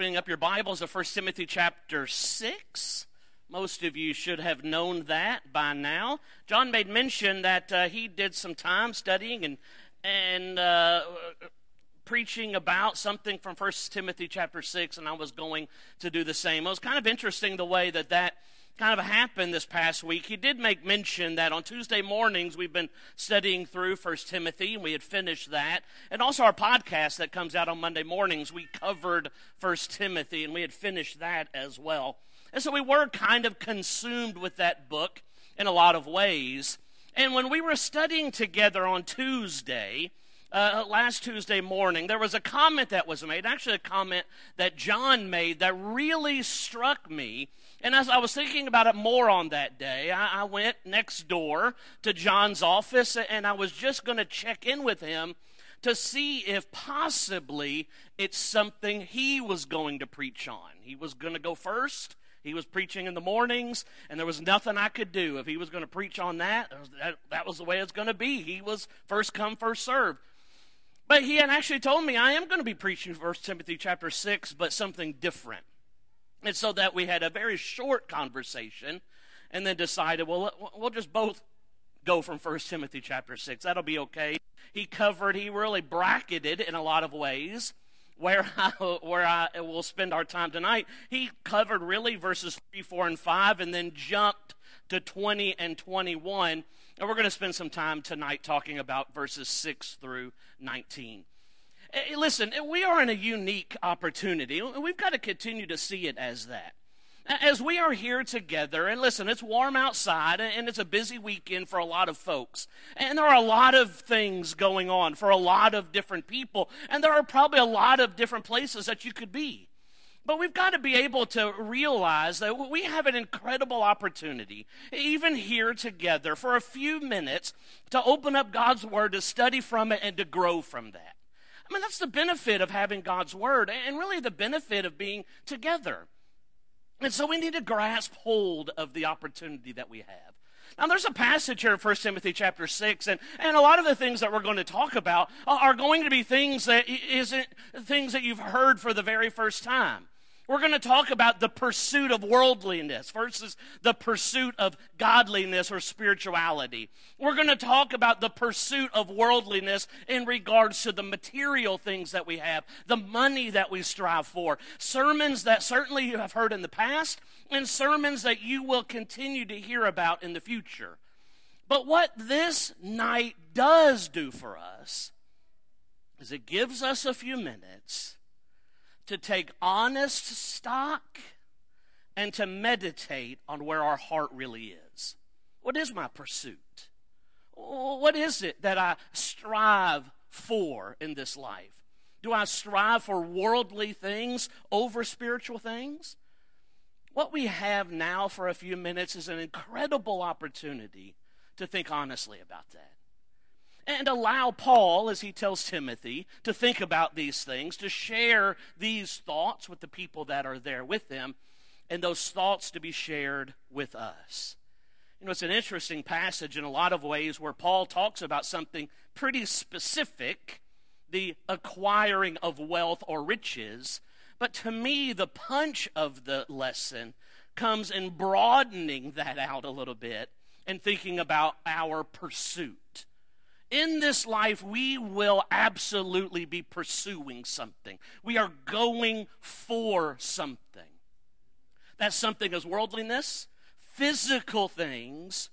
Opening up your Bibles to 1 Timothy chapter 6. Most of you should have known that by now. John made mention that he did some time studying and preaching about something from 1 Timothy chapter 6, and I was going to do the same. It was kind of interesting the way that kind of happened this past week. He did make mention that on Tuesday mornings we've been studying through 1 Timothy, and we had finished that. And also our podcast that comes out on Monday mornings, we covered 1 Timothy, and we had finished that as well. And so we were kind of consumed with that book in a lot of ways. And when we were studying together on Tuesday, last Tuesday morning, there was a comment that was made, actually a comment that John made that really struck me. And as I was thinking about it more on that day, I went next door to John's office, and I was just going to check in with him to see if possibly it's something he was going to preach on. He was going to go first. He was preaching in the mornings, and there was nothing I could do. If he was going to preach on that was the way it's going to be. He was first come, first served. But he had actually told me, I am going to be preaching 1 Timothy chapter 6, but something different. And so that we had a very short conversation and then decided, well, we'll just both go from 1 Timothy chapter 6. That'll be okay. He really bracketed in a lot of ways where I will spend our time tonight. He covered really verses 3, 4, and 5 and then jumped to 20 and 21. And we're going to spend some time tonight talking about verses 6 through 19. Listen, we are in a unique opportunity. We've got to continue to see it as that. As we are here together, and listen, it's warm outside, and it's a busy weekend for a lot of folks. And there are a lot of things going on for a lot of different people. And there are probably a lot of different places that you could be. But we've got to be able to realize that we have an incredible opportunity, even here together, for a few minutes to open up God's Word, to study from it, and to grow from that. I mean, that's the benefit of having God's Word and really the benefit of being together. And so we need to grasp hold of the opportunity that we have. Now, there's a passage here in 1 Timothy chapter 6, and a lot of the things that we're going to talk about are going to be things that you've heard for the very first time. We're going to talk about the pursuit of worldliness versus the pursuit of godliness or spirituality. We're going to talk about the pursuit of worldliness in regards to the material things that we have, the money that we strive for, sermons that certainly you have heard in the past, and sermons that you will continue to hear about in the future. But what this night does do for us is it gives us a few minutes to take honest stock and to meditate on where our heart really is. What is my pursuit? What is it that I strive for in this life? Do I strive for worldly things over spiritual things? What we have now for a few minutes is an incredible opportunity to think honestly about that. And allow Paul, as he tells Timothy, to think about these things, to share these thoughts with the people that are there with him, and those thoughts to be shared with us. You know, it's an interesting passage in a lot of ways where Paul talks about something pretty specific, the acquiring of wealth or riches. But to me, the punch of the lesson comes in broadening that out a little bit and thinking about our pursuit. In this life, we will absolutely be pursuing something. We are going for something. That something is worldliness, physical things,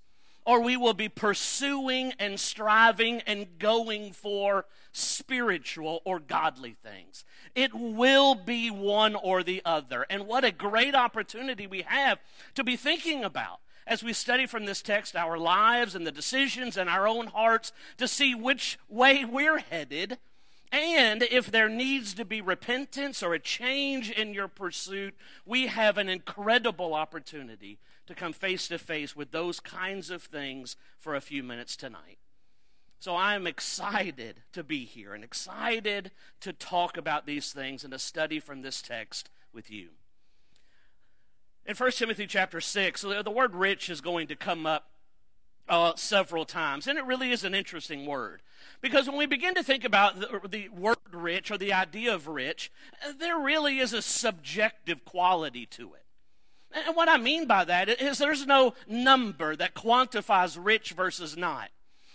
or we will be pursuing and striving and going for spiritual or godly things. It will be one or the other. And what a great opportunity we have to be thinking about. As we study from this text, our lives and the decisions and our own hearts to see which way we're headed and if there needs to be repentance or a change in your pursuit, we have an incredible opportunity to come face to face with those kinds of things for a few minutes tonight. So I'm excited to be here and excited to talk about these things and to study from this text with you. In 1 Timothy chapter 6, the word rich is going to come up several times, and it really is an interesting word. Because when we begin to think about the word rich or the idea of rich, there really is a subjective quality to it. And what I mean by that is there's no number that quantifies rich versus not.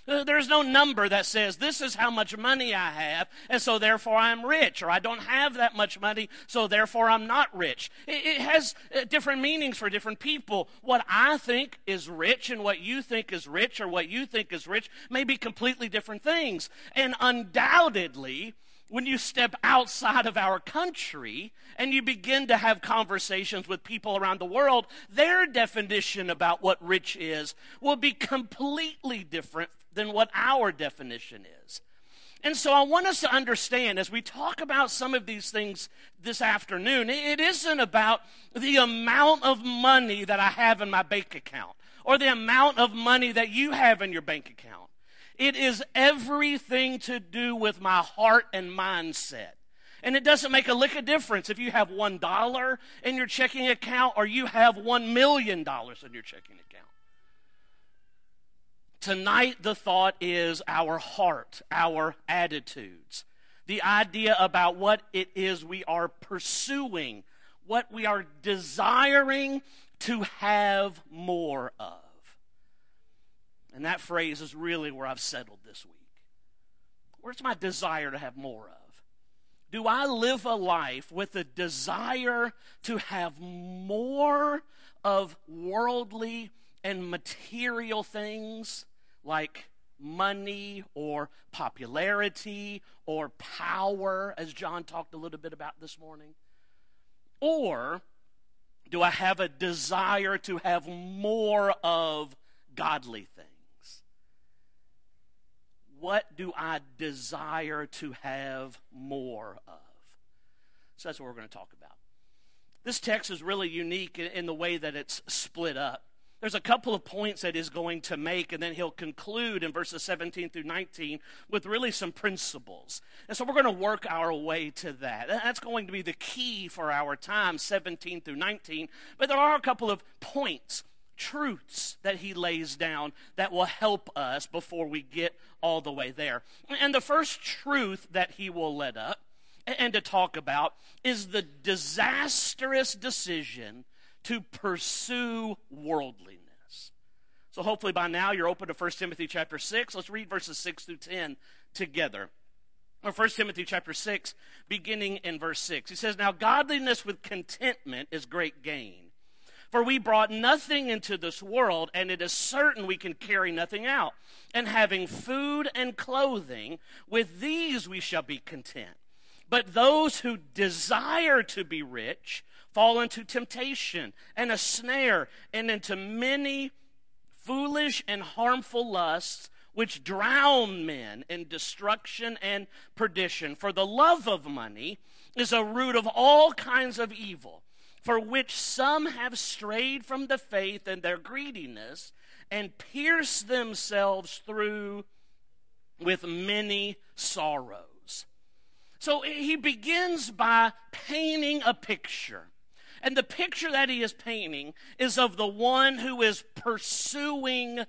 There's no number that says this is how much money I have, and so therefore I'm rich, or I don't have that much money, so therefore I'm not rich. It has different meanings for different people. What I think is rich and what you think is rich or what you think is rich may be completely different things. And undoubtedly, when you step outside of our country and you begin to have conversations with people around the world, their definition about what rich is will be completely different than what our definition is. And so I want us to understand, as we talk about some of these things this afternoon, it isn't about the amount of money that I have in my bank account or the amount of money that you have in your bank account. It is everything to do with my heart and mindset. And it doesn't make a lick of difference if you have $1 in your checking account or you have $1 million in your checking account. Tonight, the thought is our heart, our attitudes, the idea about what it is we are pursuing, what we are desiring to have more of. And that phrase is really where I've settled this week. Where's my desire to have more of? Do I live a life with a desire to have more of worldly and material things? Like money or popularity or power, as John talked a little bit about this morning? Or do I have a desire to have more of godly things? What do I desire to have more of? So that's what we're going to talk about. This text is really unique in the way that it's split up. There's a couple of points that he's going to make, and then he'll conclude in verses 17 through 19 with really some principles. And so we're going to work our way to that. That's going to be the key for our time, 17 through 19. But there are a couple of points, truths that he lays down that will help us before we get all the way there. And the first truth that he will let up and to talk about is the disastrous decision to pursue worldliness. So hopefully by now you're open to 1 Timothy chapter 6. Let's read verses 6 through 10 together. Or 1 Timothy chapter 6, beginning in verse 6. He says, "Now godliness with contentment is great gain. For we brought nothing into this world, and it is certain we can carry nothing out. And having food and clothing, with these we shall be content. But those who desire to be rich fall into temptation and a snare and into many foolish and harmful lusts, which drown men in destruction and perdition. For the love of money is a root of all kinds of evil, for which some have strayed from the faith in their greediness and pierced themselves through with many sorrows." So he begins by painting a picture. And the picture that he is painting is of the one who is pursuing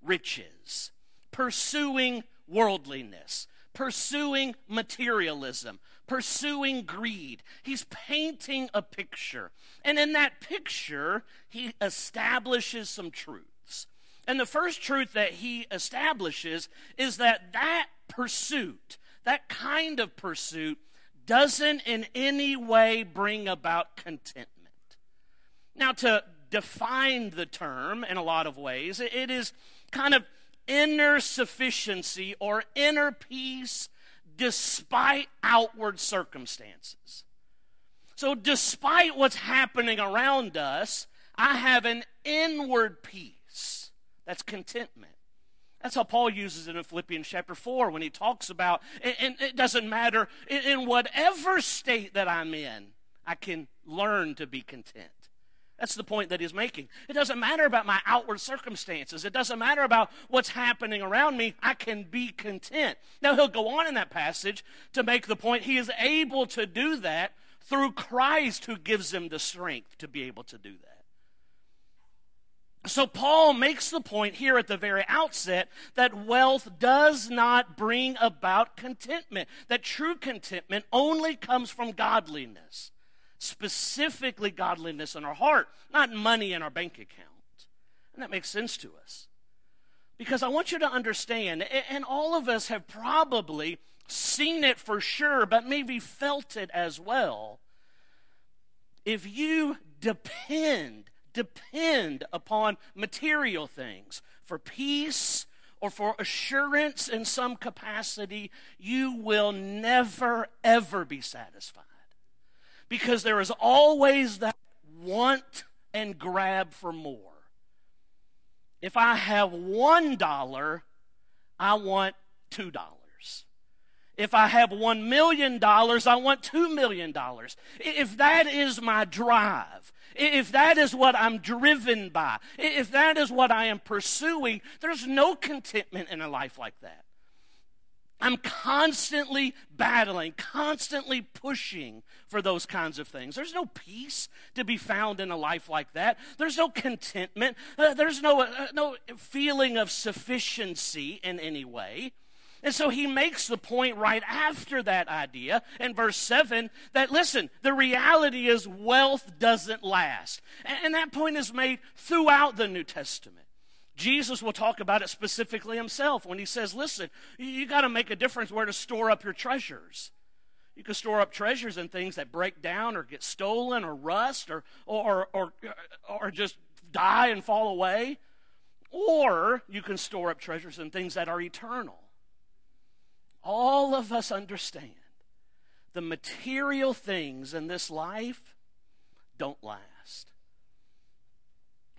riches, pursuing worldliness, pursuing materialism, pursuing greed. He's painting a picture. And in that picture, he establishes some truths. And the first truth that he establishes is that pursuit, that kind of pursuit, doesn't in any way bring about contentment. Now, to define the term in a lot of ways, it is kind of inner sufficiency or inner peace despite outward circumstances. So despite what's happening around us, I have an inward peace. That's contentment. That's how Paul uses it in Philippians chapter 4 when he talks about, and it doesn't matter, in whatever state that I'm in, I can learn to be content. That's the point that he's making. It doesn't matter about my outward circumstances. It doesn't matter about what's happening around me. I can be content. Now, he'll go on in that passage to make the point he is able to do that through Christ, who gives him the strength to be able to do that. So Paul makes the point here at the very outset that wealth does not bring about contentment, that true contentment only comes from godliness, specifically godliness in our heart, not money in our bank account. And that makes sense to us. Because I want you to understand, and all of us have probably seen it for sure, but maybe felt it as well. If you depend upon material things for peace or for assurance in some capacity, you will never, ever be satisfied. Because there is always that want and grab for more. If I have $1, I want $2. If I have $1 million, I want $2 million. If that is my drive, if that is what I'm driven by, if that is what I am pursuing, there's no contentment in a life like that. I'm constantly battling, constantly pushing for those kinds of things. There's no peace to be found in a life like that. There's no contentment. There's no feeling of sufficiency in any way. And so he makes the point right after that idea in verse 7 that, listen, the reality is wealth doesn't last. And that point is made throughout the New Testament. Jesus will talk about it specifically himself when he says, listen, you got to make a difference where to store up your treasures. You can store up treasures in things that break down or get stolen or rust or just die and fall away. Or you can store up treasures in things that are eternal. All of us understand the material things in this life don't last.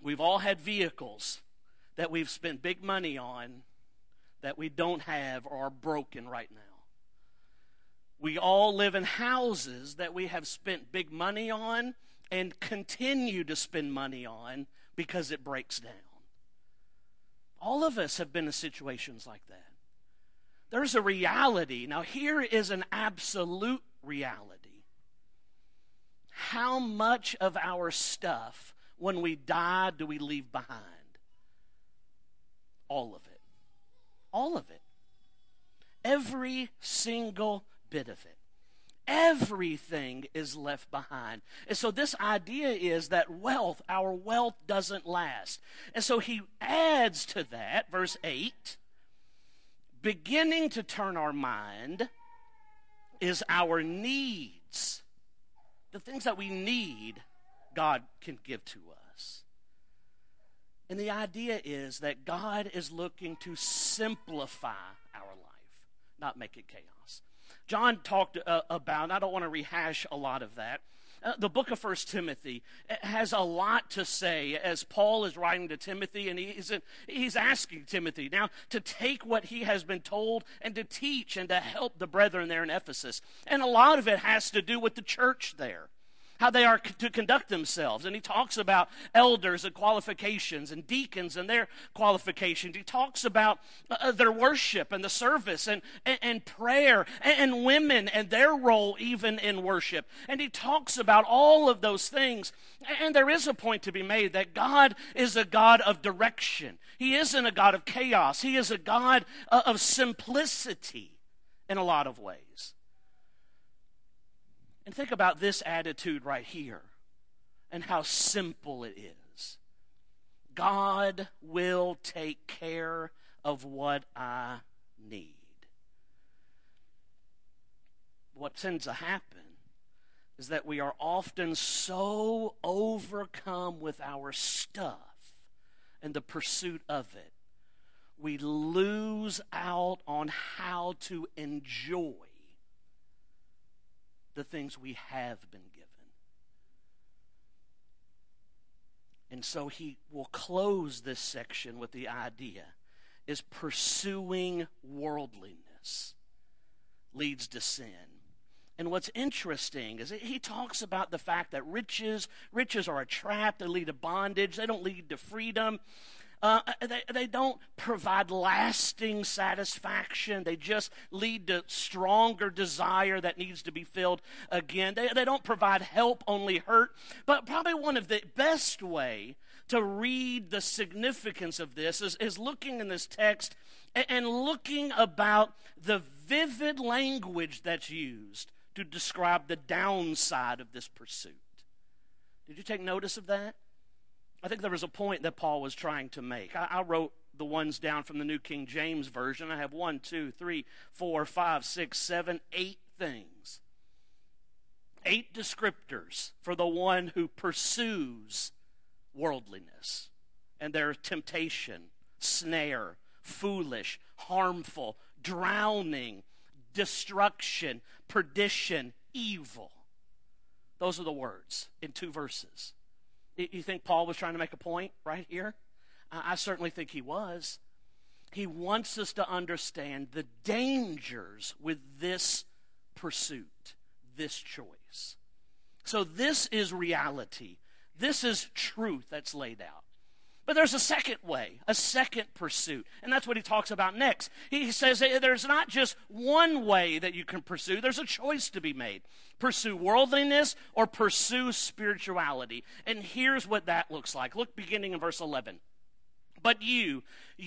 We've all had vehicles that we've spent big money on that we don't have or are broken right now. We all live in houses that we have spent big money on and continue to spend money on because it breaks down. All of us have been in situations like that. There's a reality. Now, here is an absolute reality. How much of our stuff, when we die, do we leave behind? All of it. All of it. Every single bit of it. Everything is left behind. And so this idea is that wealth, our wealth doesn't last. And so he adds to that, verse 8, beginning to turn our mind is our needs. The things that we need, God can give to us. And the idea is that God is looking to simplify our life, not make it chaos. John talked about, I don't want to rehash a lot of that. The book of 1 Timothy has a lot to say as Paul is writing to Timothy, and he's asking Timothy now to take what he has been told and to teach and to help the brethren there in Ephesus. And a lot of it has to do with the church there, how they are to conduct themselves. And he talks about elders and qualifications and deacons and their qualifications. He talks about their worship and the service and prayer and women and their role even in worship. And he talks about all of those things. And there is a point to be made that God is a God of direction. He isn't a God of chaos. He is a God of simplicity in a lot of ways. And think about this attitude right here and how simple it is. God will take care of what I need. What tends to happen is that we are often so overcome with our stuff and the pursuit of it, we lose out on how to enjoy the things we have been given. And so he will close this section with the idea is pursuing worldliness leads to sin. And what's interesting is he talks about the fact that riches are a trap. They lead to bondage. They don't lead to freedom. They don't provide lasting satisfaction. They just lead to stronger desire that needs to be filled again. They don't provide help, only hurt. But probably one of the best way to read the significance of this is looking in this text and looking about the vivid language that's used to describe the downside of this pursuit. Did you take notice of that? I think there was a point that Paul was trying to make. I wrote the ones down from the New King James Version. I have 8 things. 8 descriptors for the one who pursues worldliness and their temptation, snare, foolish, harmful, drowning, destruction, perdition, evil. Those are the words in 2 verses. You think Paul was trying to make a point right here? I certainly think he was. He wants us to understand the dangers with this pursuit, this choice. So this is reality. This is truth that's laid out. But there's a second way, a second pursuit, and that's what he talks about next. He says there's not just one way that you can pursue. There's a choice to be made. Pursue worldliness or pursue spirituality. And here's what that looks like. Look beginning in verse 11. But you,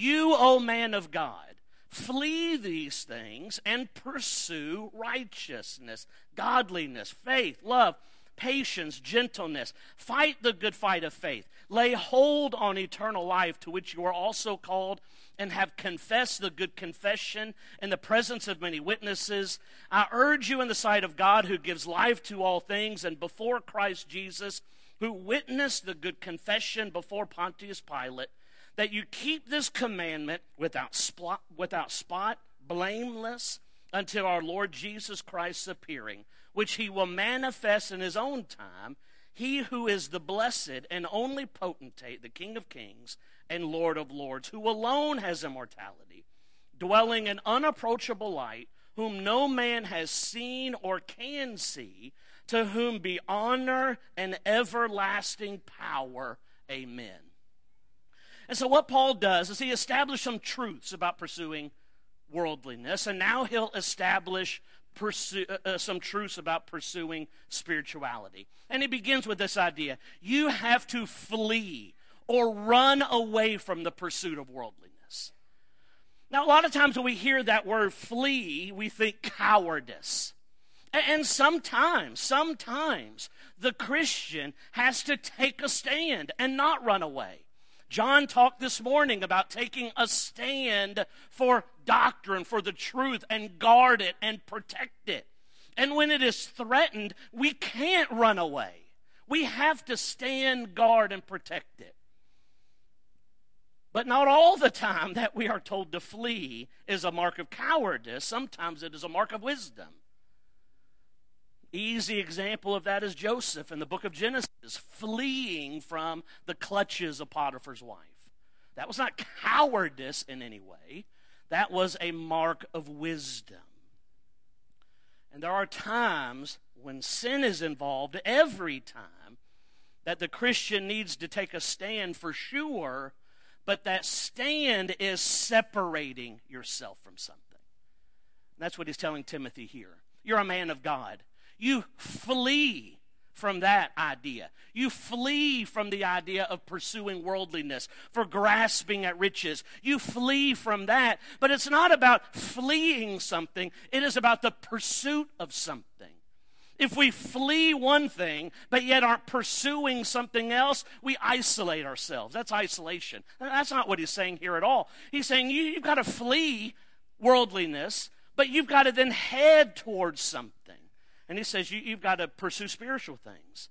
O man of God, flee these things and pursue righteousness, godliness, faith, love, patience, gentleness. Fight the good fight of faith. Lay hold on eternal life, to which you are also called and have confessed the good confession in the presence of many witnesses. I urge you in the sight of God, who gives life to all things, and before Christ Jesus, who witnessed the good confession before Pontius Pilate, that you keep this commandment without spot, blameless, until our Lord Jesus Christ's appearing, which he will manifest in his own time, he who is the blessed and only potentate, the King of kings and Lord of lords, who alone has immortality, dwelling in unapproachable light, whom no man has seen or can see, to whom be honor and everlasting power. Amen. And so what Paul does is he establishes some truths about pursuing worldliness, and now he'll establish some truths about pursuing spirituality. And he begins with this idea. You have to flee or run away from the pursuit of worldliness. Now, a lot of times when we hear that word flee, we think cowardice. And sometimes the Christian has to take a stand and not run away. John talked this morning about taking a stand for doctrine, for the truth, and guard it and protect it. And when it is threatened, we can't run away. We have to stand, guard, and protect it. But not all the time that we are told to flee is a mark of cowardice. Sometimes it is a mark of wisdom. Easy example of that is Joseph in the book of Genesis, fleeing from the clutches of Potiphar's wife. That was not cowardice in any way. That was a mark of wisdom. And there are times when sin is involved, every time, that the Christian needs to take a stand for sure, but that stand is separating yourself from something. And that's what he's telling Timothy here. You're a man of God. You flee from that idea. You flee from the idea of pursuing worldliness, for grasping at riches. You flee from that. But it's not about fleeing something. It is about the pursuit of something. If we flee one thing, but yet aren't pursuing something else, we isolate ourselves. That's isolation. And that's not what he's saying here at all. He's saying you've got to flee worldliness, but you've got to then head towards something. And he says, you've got to pursue spiritual things.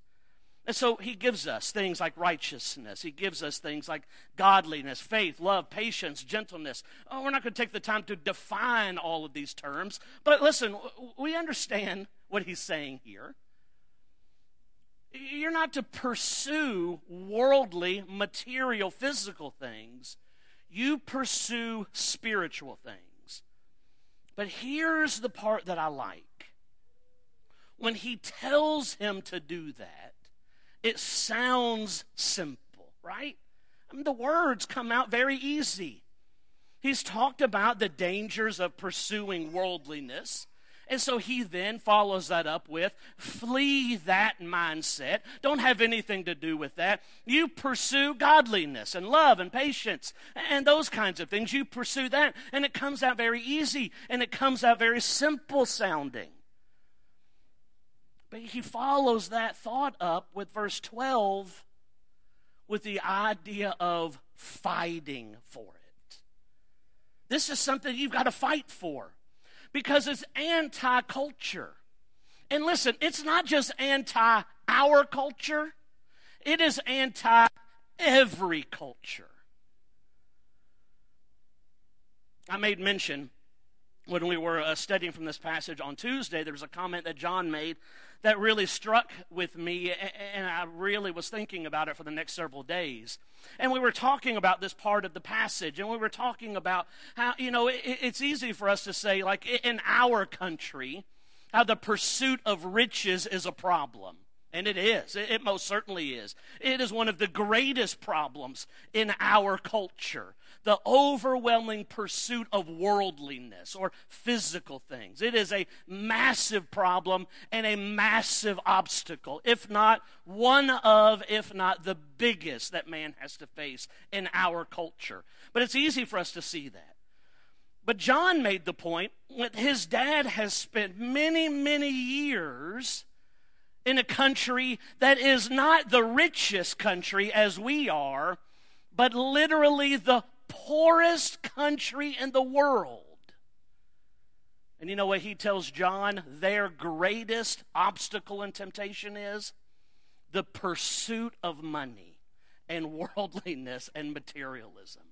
And so he gives us things like righteousness. He gives us things like godliness, faith, love, patience, gentleness. Oh, we're not going to take the time to define all of these terms. But listen, we understand what he's saying here. You're not to pursue worldly, material, physical things. You pursue spiritual things. But here's the part that I like. When he tells him to do that, it sounds simple, right? I mean, the words come out very easy. He's talked about the dangers of pursuing worldliness, And so he then follows that up with, flee that mindset. Don't have anything to do with that. You pursue godliness and love and patience and those kinds of things. You pursue that, and it comes out very easy, and it comes out very simple sounding. But he follows that thought up with verse 12 with the idea of fighting for it. This is something you've got to fight for, because it's anti-culture. And listen, it's not just anti our culture, it is anti every culture. I made mention when we were studying from this passage on Tuesday, there was a comment that John made that really struck with me, and I really was thinking about it for the next several days. And we were talking about this part of the passage, and we were talking about how, you know, it's easy for us to say, like, in our country, how the pursuit of riches is a problem. And it is. It most certainly is. It is one of the greatest problems in our culture. The overwhelming pursuit of worldliness or physical things. It is a massive problem and a massive obstacle, if not one of, if not the biggest that man has to face in our culture. But it's easy for us to see that. But John made the point that his dad has spent many, many years in a country that is not the richest country as we are, but literally the poorest country in the world. And you know what he tells John their greatest obstacle and temptation is? The pursuit of money and worldliness and materialism.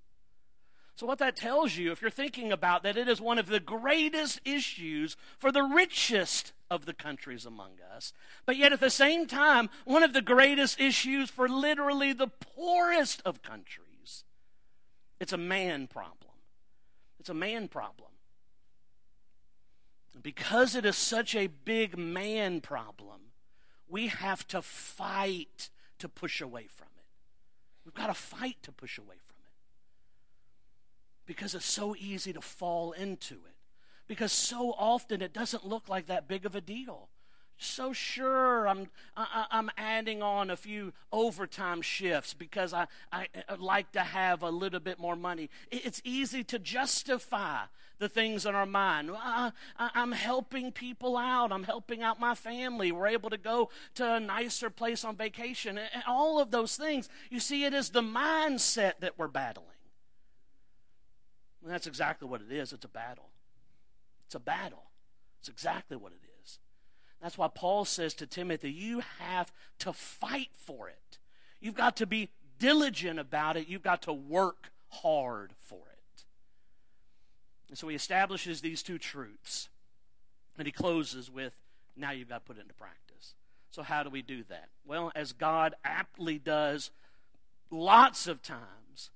So what that tells you, if you're thinking about that, it is one of the greatest issues for the richest of the countries among us, but yet at the same time, one of the greatest issues for literally the poorest of countries. It's a man problem. It's a man problem. Because it is such a big man problem, we have to fight to push away from it. We've got to fight to push away from it. Because it's so easy to fall into it. Because so often it doesn't look like that big of a deal. So sure, I'm adding on a few overtime shifts because I like to have a little bit more money. It's easy to justify the things in our mind. I'm helping people out. I'm helping out my family. We're able to go to a nicer place on vacation. And all of those things, you see, it is the mindset that we're battling. And that's exactly what it is. It's a battle. It's a battle. It's exactly what it is. That's why Paul says to Timothy, you have to fight for it. You've got to be diligent about it. You've got to work hard for it. And so he establishes these two truths. And he closes with, now you've got to put it into practice. So how do we do that? Well, as God aptly does lots of times,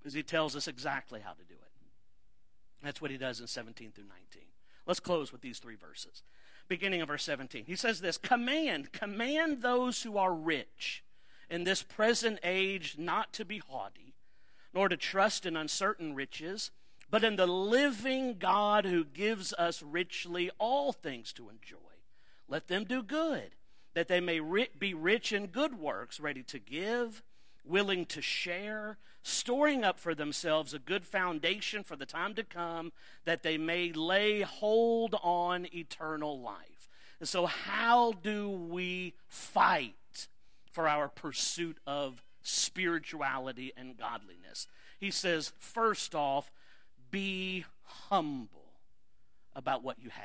because he tells us exactly how to do it. That's what he does in 17 through 19. Let's close with these three verses. Beginning of verse 17. He says this, command those who are rich in this present age not to be haughty, nor to trust in uncertain riches, but in the living God who gives us richly all things to enjoy. Let them do good, that they may be rich in good works, ready to give, willing to share, storing up for themselves a good foundation for the time to come, that they may lay hold on eternal life. And so how do we fight for our pursuit of spirituality and godliness? He says, first off, be humble about what you have.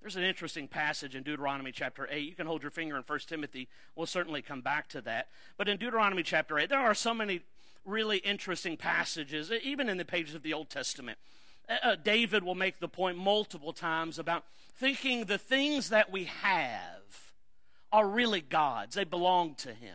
There's an interesting passage in Deuteronomy chapter 8. You can hold your finger in 1 Timothy. We'll certainly come back to that. But in Deuteronomy chapter 8, there are so many really interesting passages, even in the pages of the Old Testament. David will make the point multiple times about thinking the things that we have are really God's. They belong to him.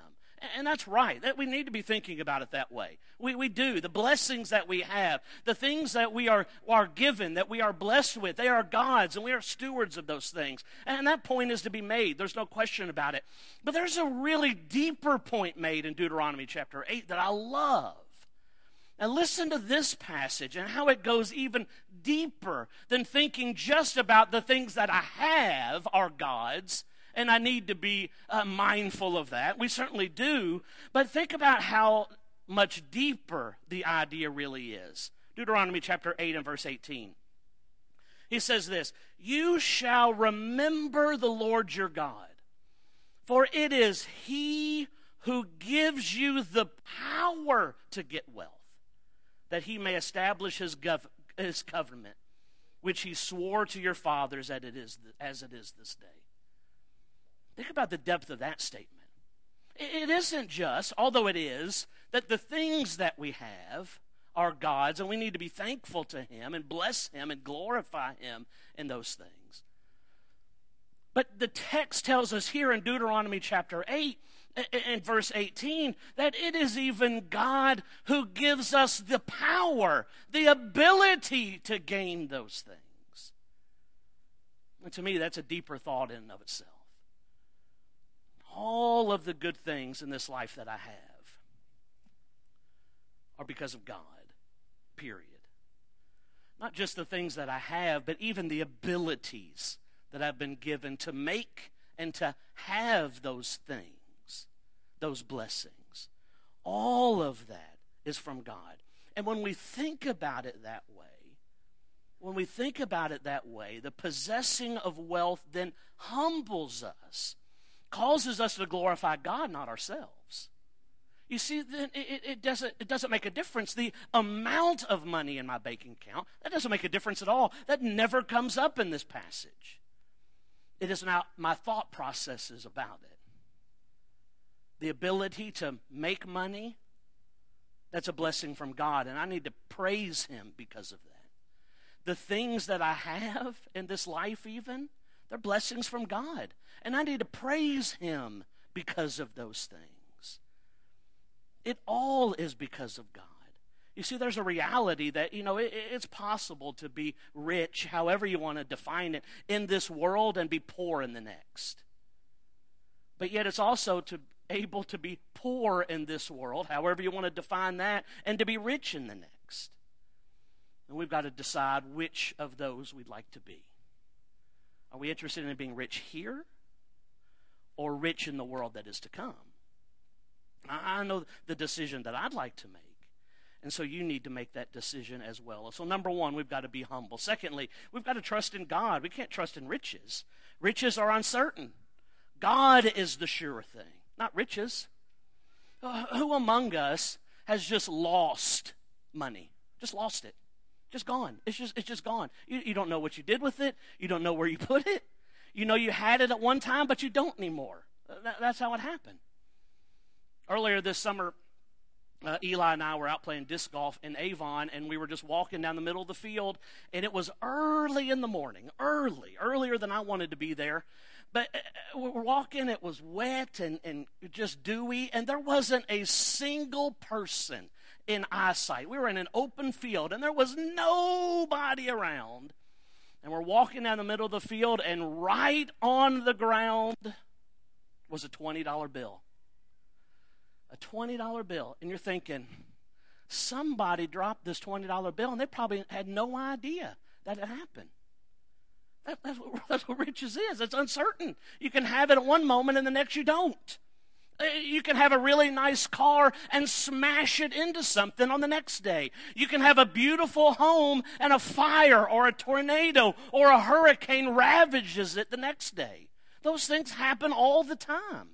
And that's right. That we need to be thinking about it that way. We do. The blessings that we have, the things that we are given, that we are blessed with, they are God's, and we are stewards of those things. And that point is to be made. There's no question about it. But there's a really deeper point made in Deuteronomy chapter 8 that I love. And listen to this passage and how it goes even deeper than thinking just about the things that I have are God's, and I need to be mindful of that. We certainly do, but think about how much deeper the idea really is. Deuteronomy chapter 8 and verse 18. He says this, "You shall remember the Lord your God, for it is He who gives you the power to get wealth, that He may establish His covenant, which He swore to your fathers as it is this day." Think about the depth of that statement. It isn't just, although it is, that the things that we have are God's, and we need to be thankful to Him and bless Him and glorify Him in those things. But the text tells us here in Deuteronomy chapter 8 and verse 18 that it is even God who gives us the power, the ability to gain those things. And to me, that's a deeper thought in and of itself. All of the good things in this life that I have are because of God, period. Not just the things that I have, but even the abilities that I've been given to make and to have those things, those blessings. All of that is from God. And when we think about it that way, the possessing of wealth then humbles us, causes us to glorify God, not ourselves. You see, then it doesn't make a difference. The amount of money in my bank account, that doesn't make a difference at all. That never comes up in this passage. It is now my thought processes about it. The ability to make money, that's a blessing from God, and I need to praise Him because of that. The things that I have in this life even, they're blessings from God, and I need to praise Him because of those things. It all is because of God. You see, there's a reality that, it's possible to be rich, however you want to define it, in this world and be poor in the next. But yet it's also able to be poor in this world, however you want to define that, and to be rich in the next. And we've got to decide which of those we'd like to be. Are we interested in being rich here or rich in the world that is to come? I know the decision that I'd like to make, and so you need to make that decision as well. So number one, we've got to be humble. Secondly, we've got to trust in God. We can't trust in riches. Riches are uncertain. God is the sure thing, not riches. Who among us has just lost money? Just lost it. Just gone. It's just gone. You don't know what you did with it. You don't know where you put it. You know you had it at one time, but you don't anymore. That's how it happened. Earlier this summer, Eli and I were out playing disc golf in Avon, and we were just walking down the middle of the field, and it was early in the morning, earlier than I wanted to be there. But we were walking, it was wet and just dewy, and there wasn't a single person in eyesight. We were in an open field, and there was nobody around. And we're walking down the middle of the field, and right on the ground was a $20 bill. A $20 bill. And you're thinking, somebody dropped this $20 bill, and they probably had no idea that it happened. That's what riches is. It's uncertain. You can have it at one moment, and the next you don't. You can have a really nice car and smash it into something on the next day. You can have a beautiful home and a fire or a tornado or a hurricane ravages it the next day. Those things happen all the time.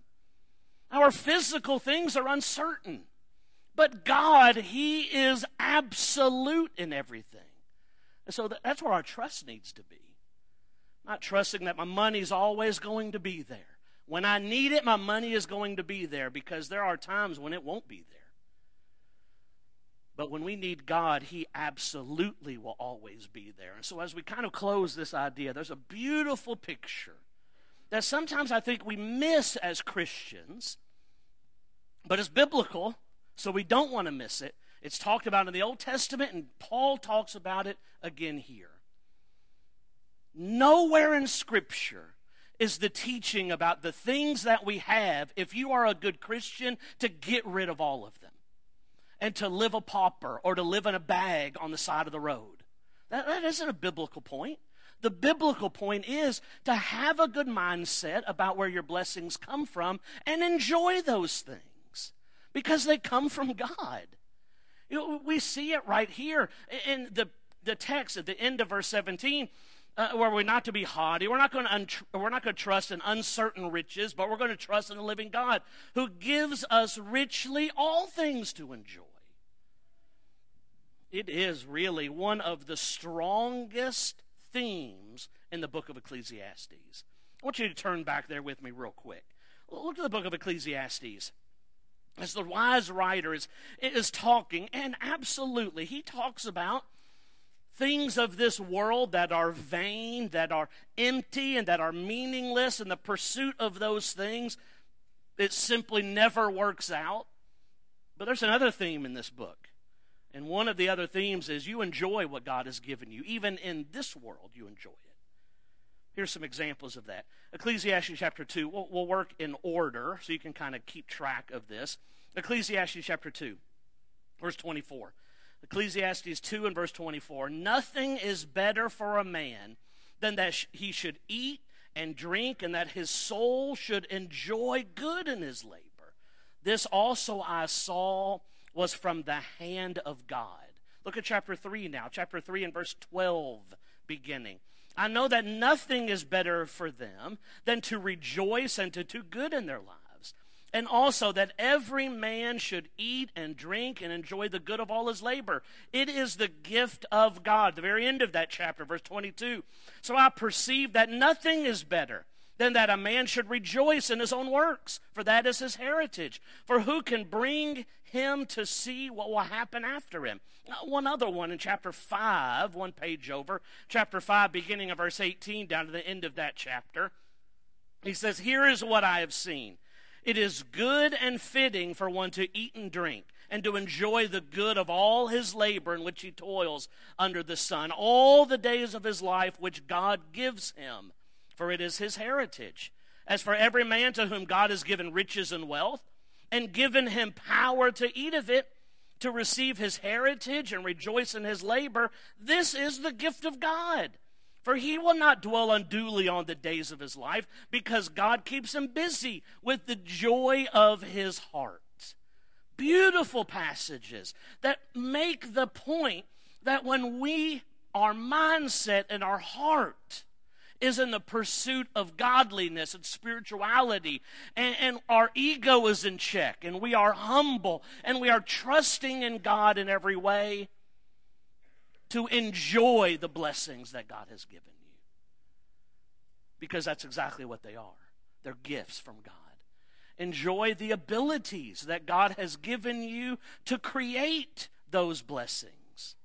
Our physical things are uncertain. But God, He is absolute in everything. And so that's where our trust needs to be. Not trusting that my money's always going to be there. When I need it, my money is going to be there, because there are times when it won't be there. But when we need God, He absolutely will always be there. And so as we kind of close this idea, there's a beautiful picture that sometimes I think we miss as Christians, but it's biblical, so we don't want to miss it. It's talked about in the Old Testament, and Paul talks about it again here. Nowhere in Scripture is the teaching about the things that we have, if you are a good Christian, to get rid of all of them. and to live a pauper or to live in a bag on the side of the road. That isn't a biblical point. The biblical point is to have a good mindset about where your blessings come from and enjoy those things because they come from God. You know, we see it right here in the text at the end of verse 17, where we're not to be haughty. We're not going to trust in uncertain riches, but we're going to trust in the living God who gives us richly all things to enjoy. It is really one of the strongest themes in the book of Ecclesiastes. I want you to turn back there with me real quick. Look at the book of Ecclesiastes. As the wise writer is talking, and absolutely, he talks about things of this world that are vain, that are empty, and that are meaningless, and the pursuit of those things, it simply never works out. But there's another theme in this book. And one of the other themes is you enjoy what God has given you. Even in this world, you enjoy it. Here's some examples of that. Ecclesiastes chapter 2. We'll work in order so you can kind of keep track of this. Ecclesiastes chapter 2, verse 24. Ecclesiastes 2 and verse 24. Nothing is better for a man than that he should eat and drink and that his soul should enjoy good in his labor. This also I saw was from the hand of God. Look at chapter 3 now. Chapter 3 and verse 12 beginning. I know that nothing is better for them than to rejoice and to do good in their lives, and also that every man should eat and drink and enjoy the good of all his labor. It is the gift of God. The very end of that chapter, verse 22. So I perceive that nothing is better than that a man should rejoice in his own works, for that is his heritage. For who can bring him to see what will happen after him? One other one in chapter 5, one page over, chapter 5, beginning of verse 18, down to the end of that chapter. He says, here is what I have seen. It is good and fitting for one to eat and drink, and to enjoy the good of all his labor in which he toils under the sun, all the days of his life which God gives him, for it is his heritage. As for every man to whom God has given riches and wealth, and given him power to eat of it, to receive his heritage and rejoice in his labor, this is the gift of God. For he will not dwell unduly on the days of his life, because God keeps him busy with the joy of his heart. Beautiful passages that make the point that when our mindset and our heart is in the pursuit of godliness and spirituality, and our ego is in check, and we are humble, and we are trusting in God in every way to enjoy the blessings that God has given you. Because that's exactly what they are. They're gifts from God. Enjoy the abilities that God has given you to create those blessings.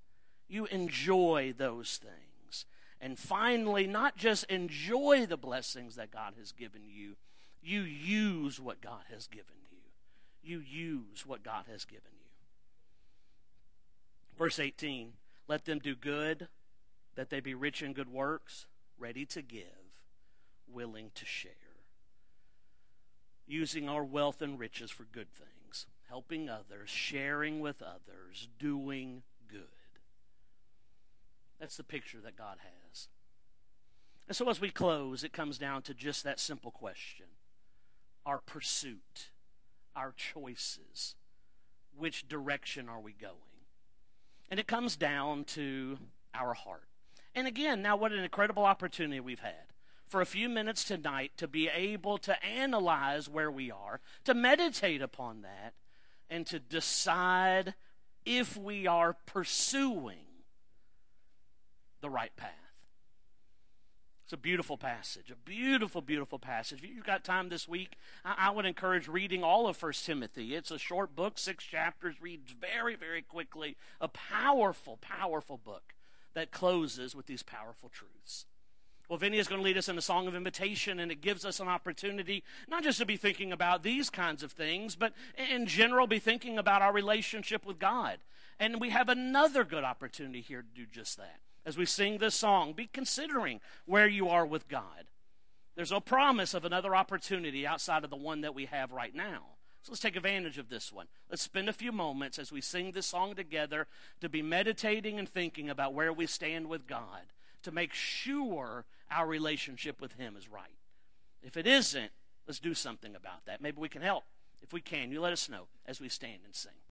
You enjoy those things. And finally, not just enjoy the blessings that God has given you, you use what God has given you. You use what God has given you. Verse 18, let them do good, that they be rich in good works, ready to give, willing to share. Using our wealth and riches for good things, helping others, sharing with others, doing good. That's the picture that God has. And so as we close, it comes down to just that simple question. Our pursuit, our choices, which direction are we going? And it comes down to our heart. And again, now what an incredible opportunity we've had for a few minutes tonight to be able to analyze where we are, to meditate upon that, and to decide if we are pursuing the right path. It's a beautiful passage, a beautiful, beautiful passage. If you've got time this week, I would encourage reading all of 1 Timothy. It's a short book, 6 chapters, reads very, very quickly. A powerful, powerful book that closes with these powerful truths. Well, Vinny is going to lead us in a song of invitation, and it gives us an opportunity not just to be thinking about these kinds of things, but in general be thinking about our relationship with God. And we have another good opportunity here to do just that. As we sing this song, be considering where you are with God. There's no promise of another opportunity outside of the one that we have right now. So let's take advantage of this one. Let's spend a few moments as we sing this song together to be meditating and thinking about where we stand with God, to make sure our relationship with Him is right. If it isn't, let's do something about that. Maybe we can help. If we can, you let us know as we stand and sing.